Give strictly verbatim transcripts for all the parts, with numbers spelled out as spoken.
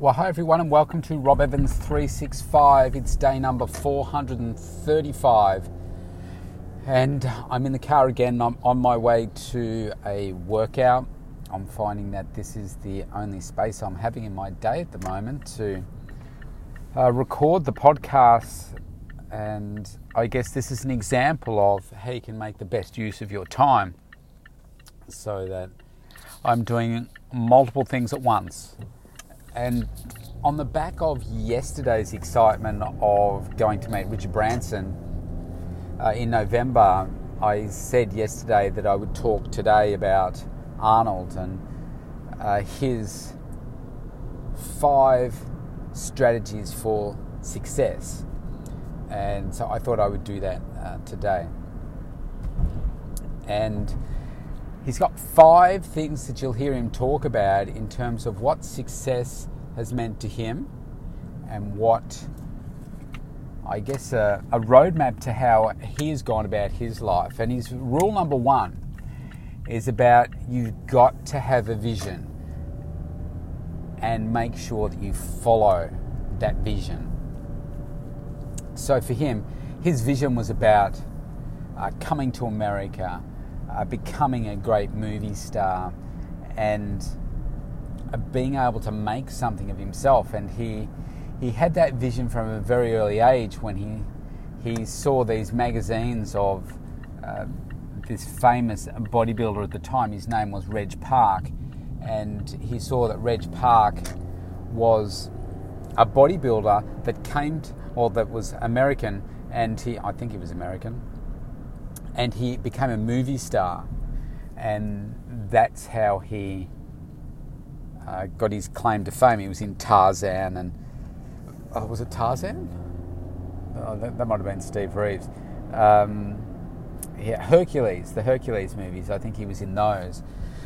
Well, hi everyone, and welcome to Rob Evans three sixty-five. It's day number four hundred thirty-five, and I'm in the car again. I'm on my way to a workout. I'm finding that this is the only space I'm having in my day at the moment to uh, record the podcast, and I guess this is an example of how you can make the best use of your time, so that I'm doing multiple things at once. And on the back of yesterday's excitement of going to meet Richard Branson uh, in November, I said yesterday that I would talk today about Arnold and uh, his five strategies for success. And so I thought I would do that uh, today. And he's got five things that you'll hear him talk about in terms of what success has meant to him, and what, I guess, a, a roadmap to how he has gone about his life. And his rule number one is about you've got to have a vision and make sure that you follow that vision. So for him, his vision was about uh, coming to America, Uh, becoming a great movie star, and uh, being able to make something of himself. And he he had that vision from a very early age, when he he saw these magazines of uh, this famous bodybuilder at the time. His name was Reg Park, and he saw that Reg Park was a bodybuilder that came to, or that was American, and he I think he was American. And he became a movie star, and that's how he uh, got his claim to fame. He was in Tarzan, and oh, was it Tarzan? Oh, that, that might have been Steve Reeves. Um, yeah, Hercules, the Hercules movies. I think he was in those.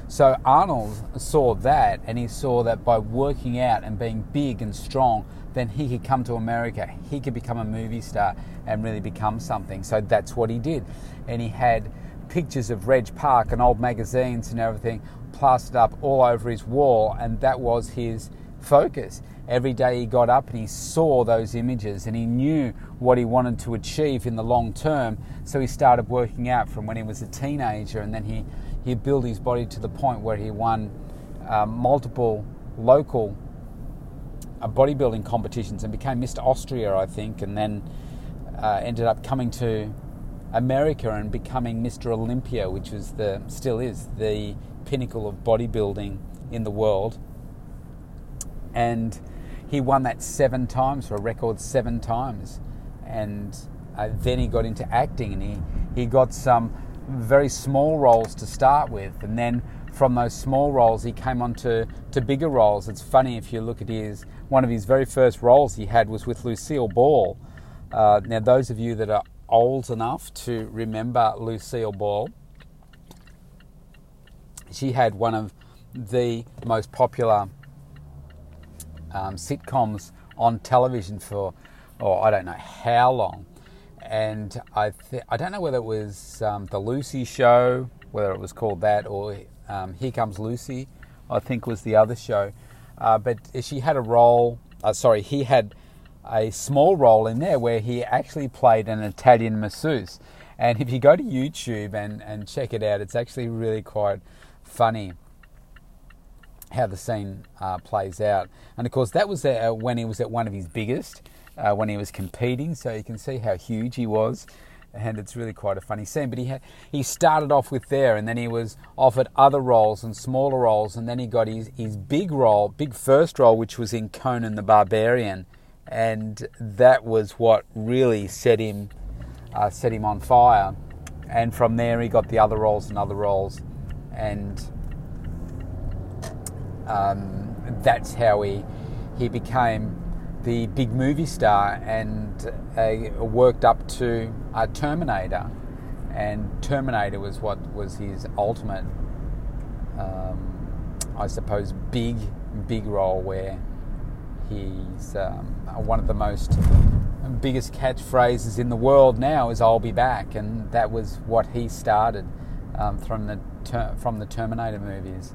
So Arnold saw that, and he saw that by working out and being big and strong, then he could come to America, he could become a movie star and really become something. So that's what he did. And he had pictures of Reg Park and old magazines and everything plastered up all over his wall, and that was his focus. Every day he got up and he saw those images, and he knew what he wanted to achieve in the long term. So he started working out from when he was a teenager, and then he, he built his body to the point where he won uh, multiple local bodybuilding competitions and became Mister Austria, I think, and then uh, ended up coming to America and becoming Mister Olympia, which was the still is the pinnacle of bodybuilding in the world. And he won that seven times, for a record seven times. And uh, then he got into acting, and he, he got some very small roles to start with, and then from those small roles he came on to, to bigger roles. It's funny, if you look at his, one of his very first roles he had was with Lucille Ball. Uh, now those of you that are old enough to remember Lucille Ball, she had one of the most popular um, sitcoms on television for, oh, I don't know how long. And I th- I don't know whether it was um, The Lucy Show, whether it was called that, or um, Here Comes Lucy, I think was the other show. Uh, but she had a role, uh, sorry, he had a small role in there where he actually played an Italian masseuse. And if you go to YouTube and, and check it out, it's actually really quite funny how the scene uh, plays out. And of course, that was uh, when he was at one of his biggest, Uh, when he was competing, so you can see how huge he was, and it's really quite a funny scene. But he had, he started off with there, and then he was offered other roles and smaller roles, and then he got his, his big role, big first role, which was in Conan the Barbarian, and that was what really set him uh, set him on fire. And from there he got the other roles and other roles, and um, that's how he he became the big movie star, and uh, worked up to uh, Terminator, and Terminator was what was his ultimate, um, I suppose, big, big role, where he's um, one of the most biggest catchphrases in the world now is "I'll be back," and that was what he started um, from the ter- from the Terminator movies.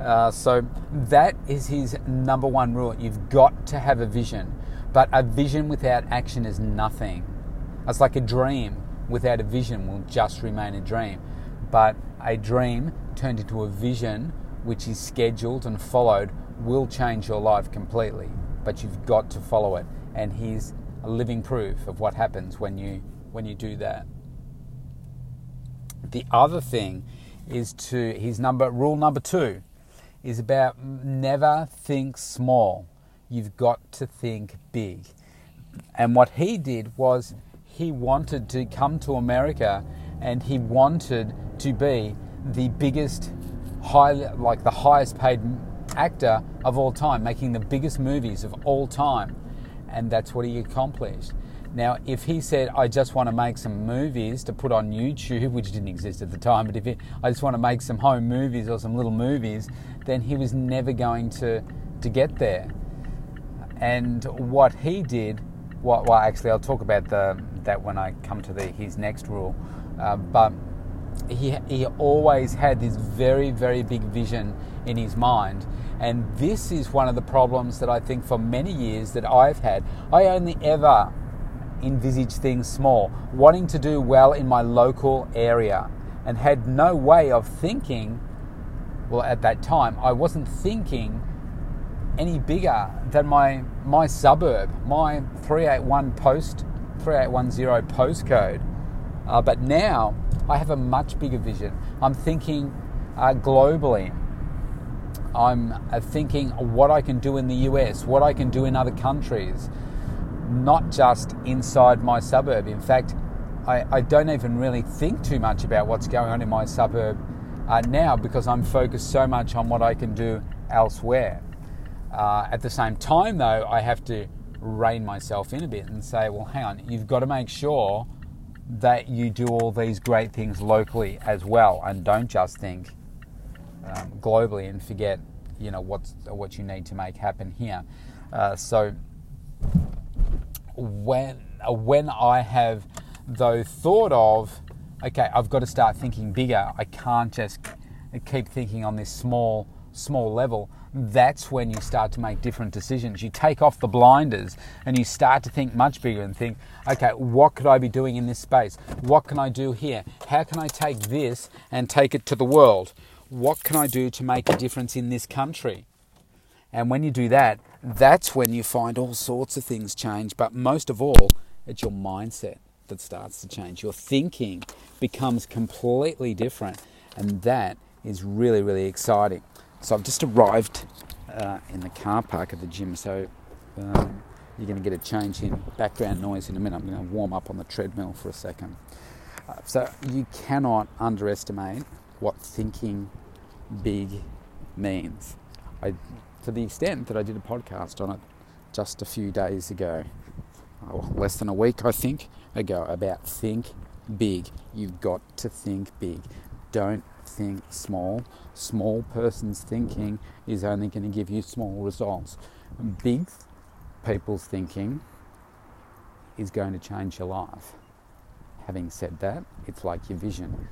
Uh, so that is his number one rule. You've got to have a vision. But a vision without action is nothing. It's like a dream without a vision will just remain a dream. But a dream turned into a vision, which is scheduled and followed, will change your life completely. But you've got to follow it. And here's a living proof of what happens when you when you do that. The other thing is to his number rule number two is about never think small. You've got to think big. And what he did was he wanted to come to America and he wanted to be the biggest, high, like the highest paid actor of all time, making the biggest movies of all time. And that's what he accomplished. Now, if he said, I just want to make some movies to put on YouTube, which didn't exist at the time, but if he, I just want to make some home movies or some little movies, then he was never going to, to get there. And what he did, well, well actually, I'll talk about the, that when I come to the, his next rule, uh, but he, he always had this very, very big vision in his mind. And this is one of the problems that I think for many years that I've had. I only ever envisage things small, wanting to do well in my local area, and had no way of thinking, well, at that time I wasn't thinking any bigger than my my suburb, my three eight one post three eight one zero postcode, uh, but now I have a much bigger vision. I'm thinking uh, globally. I'm uh, thinking what I can do in the U S, what I can do in other countries, not just inside my suburb. In fact, I, I don't even really think too much about what's going on in my suburb uh, now, because I'm focused so much on what I can do elsewhere. Uh, at the same time, though, I have to rein myself in a bit and say, well, hang on, you've got to make sure that you do all these great things locally as well, and don't just think um, globally and forget, you know, what's, what you need to make happen here. Uh, so... When when I have, though, thought of, okay, I've got to start thinking bigger. I can't just keep thinking on this small, small level. That's when you start to make different decisions. You take off the blinders and you start to think much bigger and think, okay, what could I be doing in this space? What can I do here? How can I take this and take it to the world? What can I do to make a difference in this country? And when you do that, that's when you find all sorts of things change. But most of all, it's your mindset that starts to change. Your thinking becomes completely different. And that is really, really exciting. So I've just arrived uh, in the car park at the gym. So um, you're going to get a change in background noise in a minute. I'm going to warm up on the treadmill for a second. Uh, so you cannot underestimate what thinking big means. I... To the extent that I did a podcast on it just a few days ago, oh, less than a week I think ago, about think big. You've got to think big. Don't think small. Small person's thinking is only going to give you small results. Big people's thinking is going to change your life. Having said that, it's like your vision.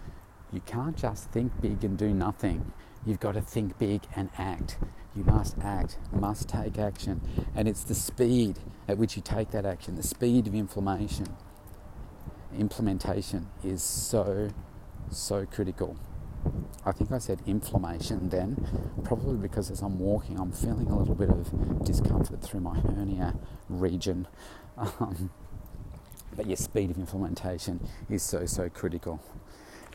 You can't just think big and do nothing. You've got to think big and act. You must act, must take action. And it's the speed at which you take that action, the speed of information. Implementation is so, so critical. I think I said inflammation then, probably because as I'm walking, I'm feeling a little bit of discomfort through my hernia region. Um, but yes, speed of implementation is so, so critical.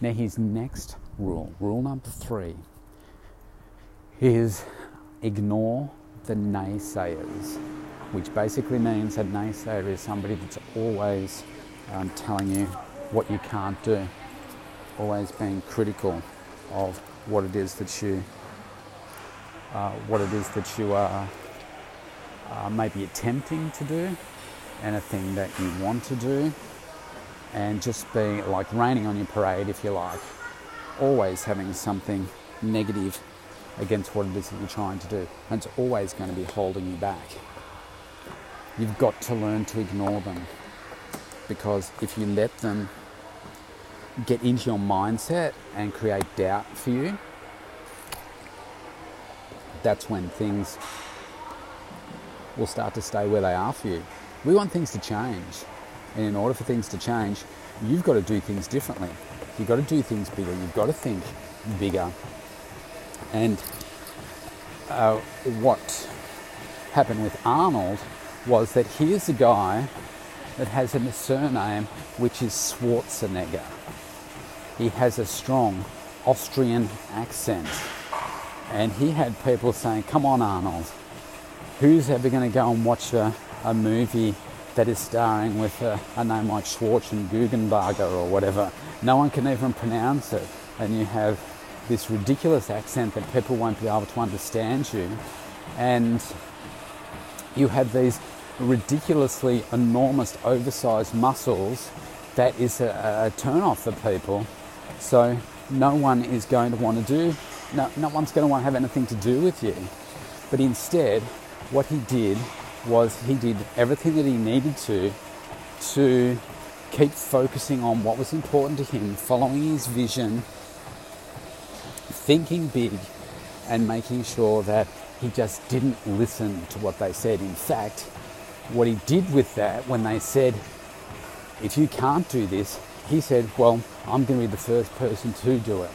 Now his next rule, rule number three, is ignore the naysayers, which basically means that naysayer is somebody that's always um, telling you what you can't do, always being critical of what it is that you, uh, what it is that you are uh, maybe attempting to do, anything that you want to do, and just being like raining on your parade, if you like, always having something negative against what it is that you're trying to do, and it's always going to be holding you back. You've got to learn to ignore them, because if you let them get into your mindset and create doubt for you, that's when things will start to stay where they are for you. We want things to change. And in order for things to change, you've got to do things differently. You've got to do things bigger. You've got to think bigger. And uh, what happened with Arnold was that here's a guy that has a surname which is Schwarzenegger. He has a strong Austrian accent. And he had people saying, come on, Arnold, who's ever going to go and watch a, a movie that is starring with a, a name like Schwarz and Guggenbarger or whatever? No one can even pronounce it. And you have this ridiculous accent that people won't be able to understand you. And you have these ridiculously enormous oversized muscles that is a, a turn-off for people. So no one is going to want to do, no, no one's going to want to have anything to do with you. But instead, what he did was he did everything that he needed to to keep focusing on what was important to him, following his vision, thinking big, and making sure that he just didn't listen to what they said. In fact, what he did with that, when they said, if you can't do this, he said, well, I'm going to be the first person to do it.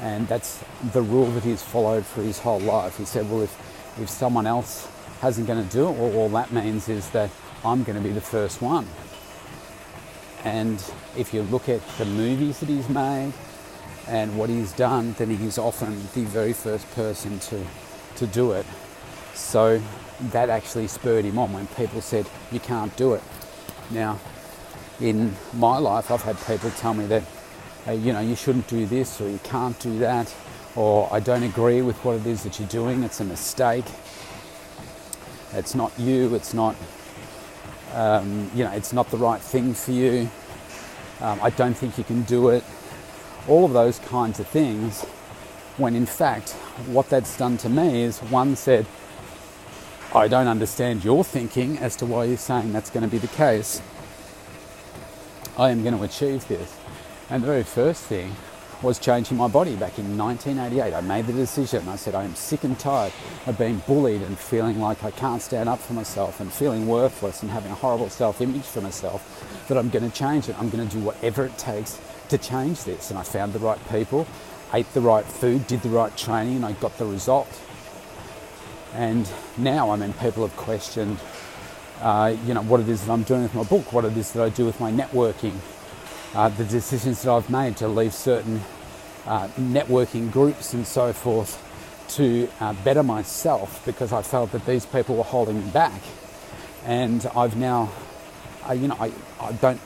And that's the rule that he's followed for his whole life. He said, well, if If someone else hasn't going to do it, well, all that means is that I'm going to be the first one. And if you look at the movies that he's made and what he's done, then he's often the very first person to, to do it. So that actually spurred him on when people said, you can't do it. Now, in my life, I've had people tell me that, hey, you know, you shouldn't do this or you can't do that, or I don't agree with what it is that you're doing, it's a mistake, it's not you, it's not, um, you know, it's not the right thing for you, um, I don't think you can do it, all of those kinds of things, when in fact, what that's done to me is one said, I don't understand your thinking as to why you're saying that's going to be the case, I am going to achieve this. And the very first thing was changing my body back in nineteen eighty-eight. I made the decision. I said, I am sick and tired of being bullied and feeling like I can't stand up for myself and feeling worthless and having a horrible self-image for myself, that I'm going to change it. I'm going to do whatever it takes to change this. And I found the right people, ate the right food, did the right training, and I got the result. And now, I mean, people have questioned, uh, you know, what it is that I'm doing with my book, what it is that I do with my networking, Uh, the decisions that I've made to leave certain uh, networking groups and so forth to uh, better myself, because I felt that these people were holding me back. And I've now, uh, you know, I, I don't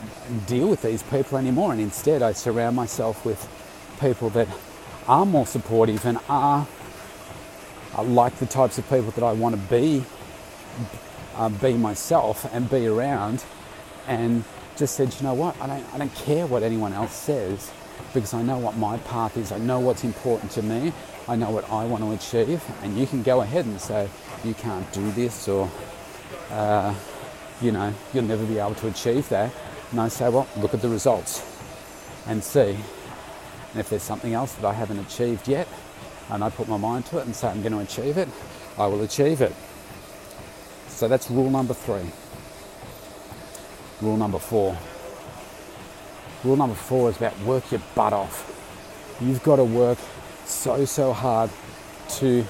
deal with these people anymore, and instead I surround myself with people that are more supportive and are, are like the types of people that I want to be, uh, be myself and be around. And just said, you know what, I don't, I don't care what anyone else says, because I know what my path is, I know what's important to me, I know what I want to achieve, and you can go ahead and say, you can't do this, or, uh, you know, you'll never be able to achieve that. And I say, well, look at the results and see. And if there's something else that I haven't achieved yet, and I put my mind to it and say I'm going to achieve it, I will achieve it. So that's rule number three. Rule number four. Rule number four is about work your butt off. You've got to work so, so hard to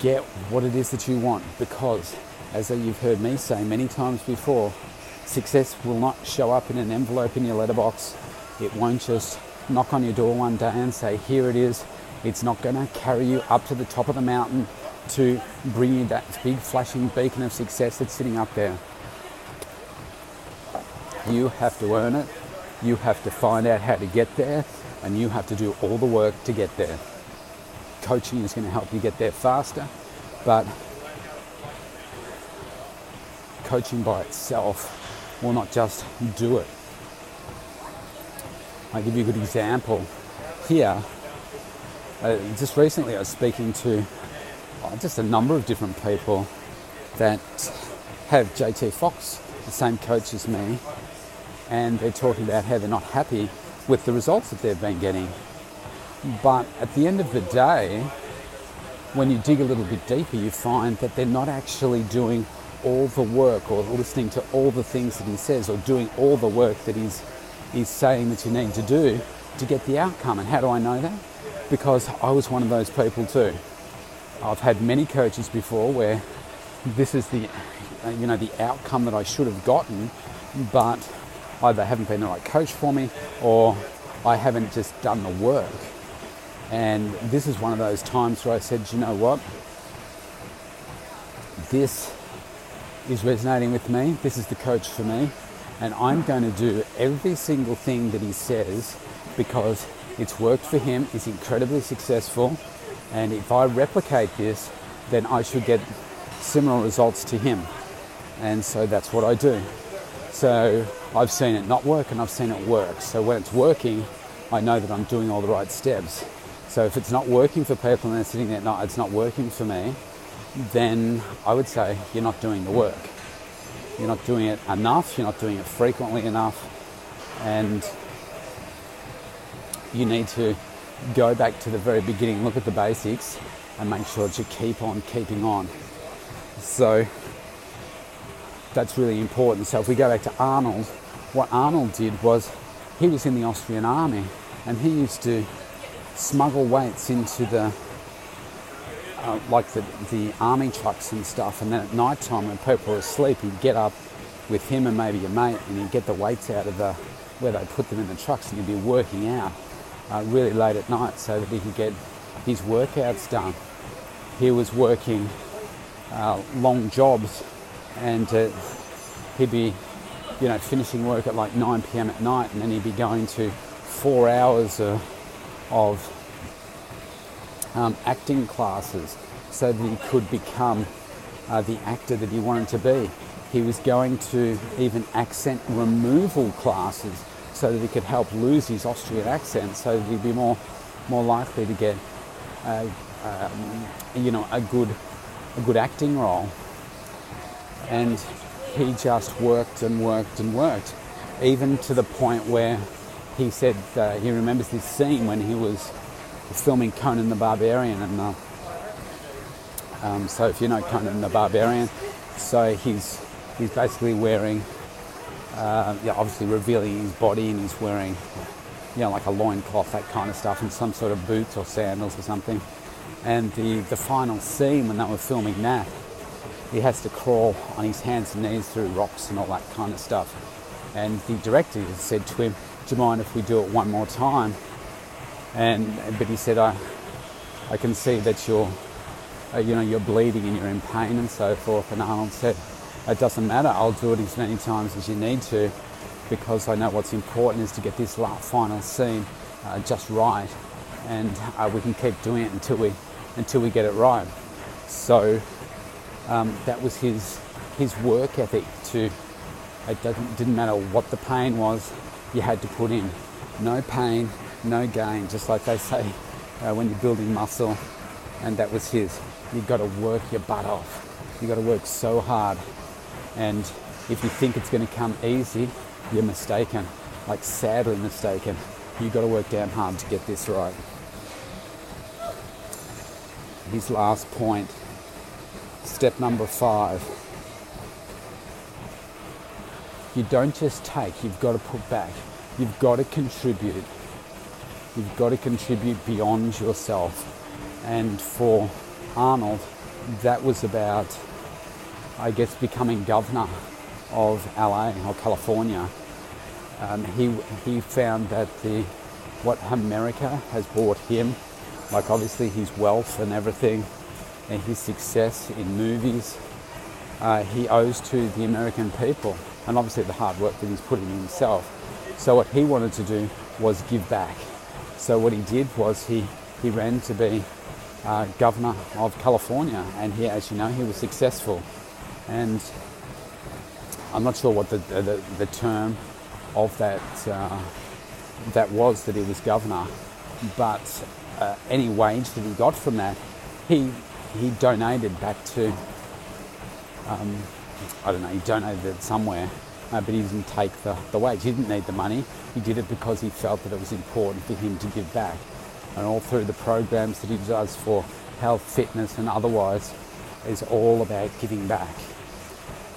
get what it is that you want, because, as you've heard me say many times before, success will not show up in an envelope in your letterbox. It won't just knock on your door one day and say, here it is. It's not going to carry you up to the top of the mountain to bring you that big flashing beacon of success that's sitting up there. You have to earn it, you have to find out how to get there, and you have to do all the work to get there. Coaching is going to help you get there faster, but coaching by itself will not just do it. I'll give you a good example here. Uh, just recently I was speaking to oh, just a number of different people that have J T Fox, the same coach as me, and they're talking about how they're not happy with the results that they've been getting. But at the end of the day, when you dig a little bit deeper, you find that they're not actually doing all the work or listening to all the things that he says or doing all the work that he's, he's saying that you need to do to get the outcome. And how do I know that? Because I was one of those people too. I've had many coaches before where this is the, you know, the outcome that I should have gotten, but either haven't been the right coach for me or I haven't just done the work. And this is one of those times where I said, you know what? This is resonating with me. This is the coach for me. And I'm going to do every single thing that he says because it's worked for him. It's incredibly successful. And if I replicate this, then I should get similar results to him. And so that's what I do. So I've seen it not work and I've seen it work. So when it's working, I know that I'm doing all the right steps. So if it's not working for people and they're sitting there, no, it's not working for me, then I would say you're not doing the work. You're not doing it enough, you're not doing it frequently enough, and you need to go back to the very beginning, look at the basics, and make sure that you keep on keeping on. So that's really important. So if we go back to Arnold, what Arnold did was he was in the Austrian army and he used to smuggle weights into the uh, like the, the army trucks and stuff, and then at night time when people were asleep he'd get up with him and maybe a mate and he'd get the weights out of the where they put them in the trucks, and he'd be working out uh, really late at night so that he could get his workouts done. He was working uh, long jobs, and uh, he'd be, you know, finishing work at like nine p.m. at night, and then he'd be going to four hours of, of um, acting classes so that he could become uh, the actor that he wanted to be. He was going to even accent removal classes so that he could help lose his Austrian accent, so that he'd be more more likely to get, uh, um, you know, a good a good acting role. And he just worked and worked and worked, even to the point where he said uh, he remembers this scene when he was filming Conan the Barbarian. And uh, um, so if you know Conan the Barbarian, so he's he's basically wearing, uh, yeah, obviously revealing his body, and he's wearing, you know, like a loincloth, that kind of stuff, and some sort of boots or sandals or something. And the, the final scene when they were filming that, he has to crawl on his hands and knees through rocks and all that kind of stuff. And the director said to him, "Do you mind if we do it one more time?" And but he said, "I, I can see that you're, you know, you're bleeding and you're in pain and so forth." And Arnold said, "It doesn't matter. I'll do it as many times as you need to, because I know what's important is to get this last final scene uh, just right, and uh, we can keep doing it until we, until we get it right." So. Um, that was his his work ethic. To it doesn't didn't matter what the pain was, you had to put in. No pain, no gain. Just like they say uh, when you're building muscle, and that was his. You've got to work your butt off. You've got to work so hard, and if you think it's going to come easy, you're mistaken. Like sadly mistaken. You've got to work damn hard to get this right. His last point. Step number five. You don't just take, you've got to put back. You've got to contribute. You've got to contribute beyond yourself. And for Arnold, that was about, I guess, becoming governor of L A or California. Um, he he found that the what America has brought him, like obviously his wealth and everything, and his success in movies, uh, he owes to the American people, and obviously the hard work that he's put in himself. So what he wanted to do was give back. So what he did was he, he ran to be uh, governor of California, and he, as you know, he was successful. And I'm not sure what the the, the term of that uh, that was that he was governor, but uh, any wage that he got from that, he he donated back to, um, I don't know, he donated it somewhere, uh, but he didn't take the, the wage. He didn't need the money. He did it because he felt that it was important for him to give back. And all through the programs that he does for health, fitness and otherwise, is all about giving back.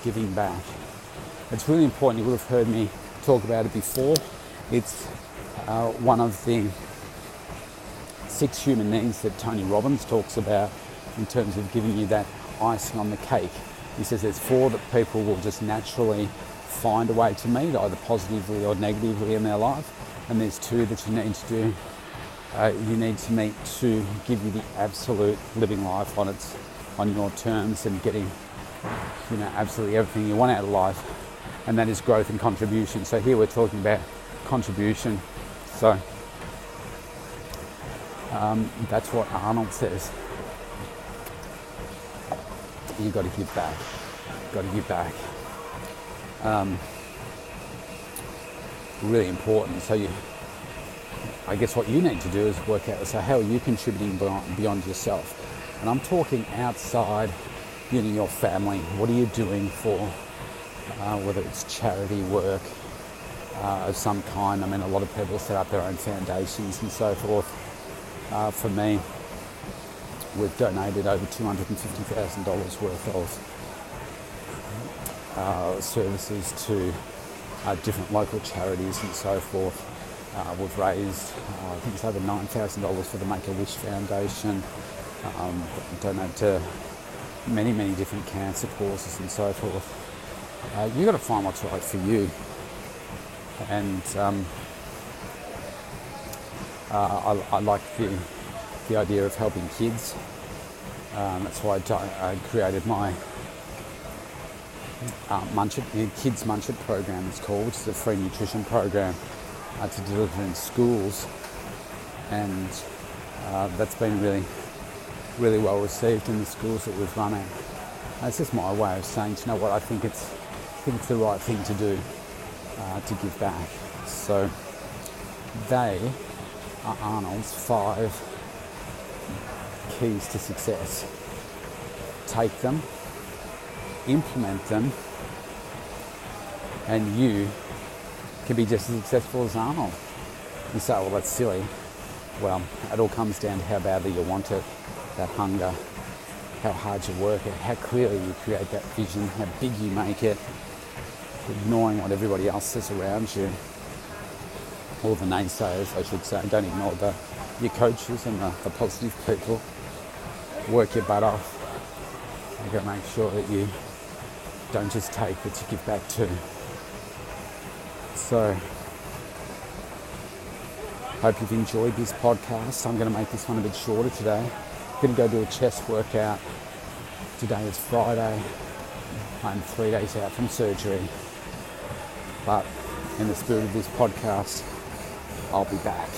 Giving back. It's really important. You would have heard me talk about it before. It's uh, one of the six human needs that Tony Robbins talks about in terms of giving you that icing on the cake. He says there's four that people will just naturally find a way to meet, either positively or negatively in their life, and there's two that you need to do, uh, you need to meet to give you the absolute living life on its, on your terms and getting, you know, absolutely everything you want out of life, and that is growth and contribution. So here we're talking about contribution. So um, that's what Arnold says. You've got to give back. You've got to give back. Um, really important. So you, I guess what you need to do is work out, so how are you contributing beyond, beyond yourself? And I'm talking outside, you know, your family. What are you doing for, uh, whether it's charity work uh, of some kind? I mean, a lot of people set up their own foundations and so forth. Uh, for me, we've donated over two hundred fifty thousand dollars worth of uh, services to uh, different local charities and so forth. Uh, we've raised, uh, I think it's over nine thousand dollars for the Make a Wish Foundation. Um, donated to many, many different cancer causes and so forth. Uh, you've got to find what's right for you. And um, uh, I, I like the the idea of helping kids. Um, that's why I, I created my uh, Munch It, Kids Munch It program, it's called, which is a free nutrition program uh, to deliver in schools. And uh, that's been really, really well received in the schools that we've run at. And it's just my way of saying, you know what, I think it's, I think it's the right thing to do, uh, to give back. So they are Arnold's five keys to success. Take them, implement them, and you can be just as successful as Arnold. You say, well, that's silly. Well, it all comes down to how badly you want it, that hunger, how hard you work it, how clearly you create that vision, how big you make it, ignoring what everybody else says around you. All the naysayers, I should say. Don't ignore the your coaches and the, the positive people. Work your butt off. You've got to make sure that you don't just take, but you give back too. So, hope you've enjoyed this podcast. I'm going to make this one a bit shorter today. I'm going to go do a chest workout. Today is Friday. I'm three days out from surgery. But in the spirit of this podcast, I'll be back.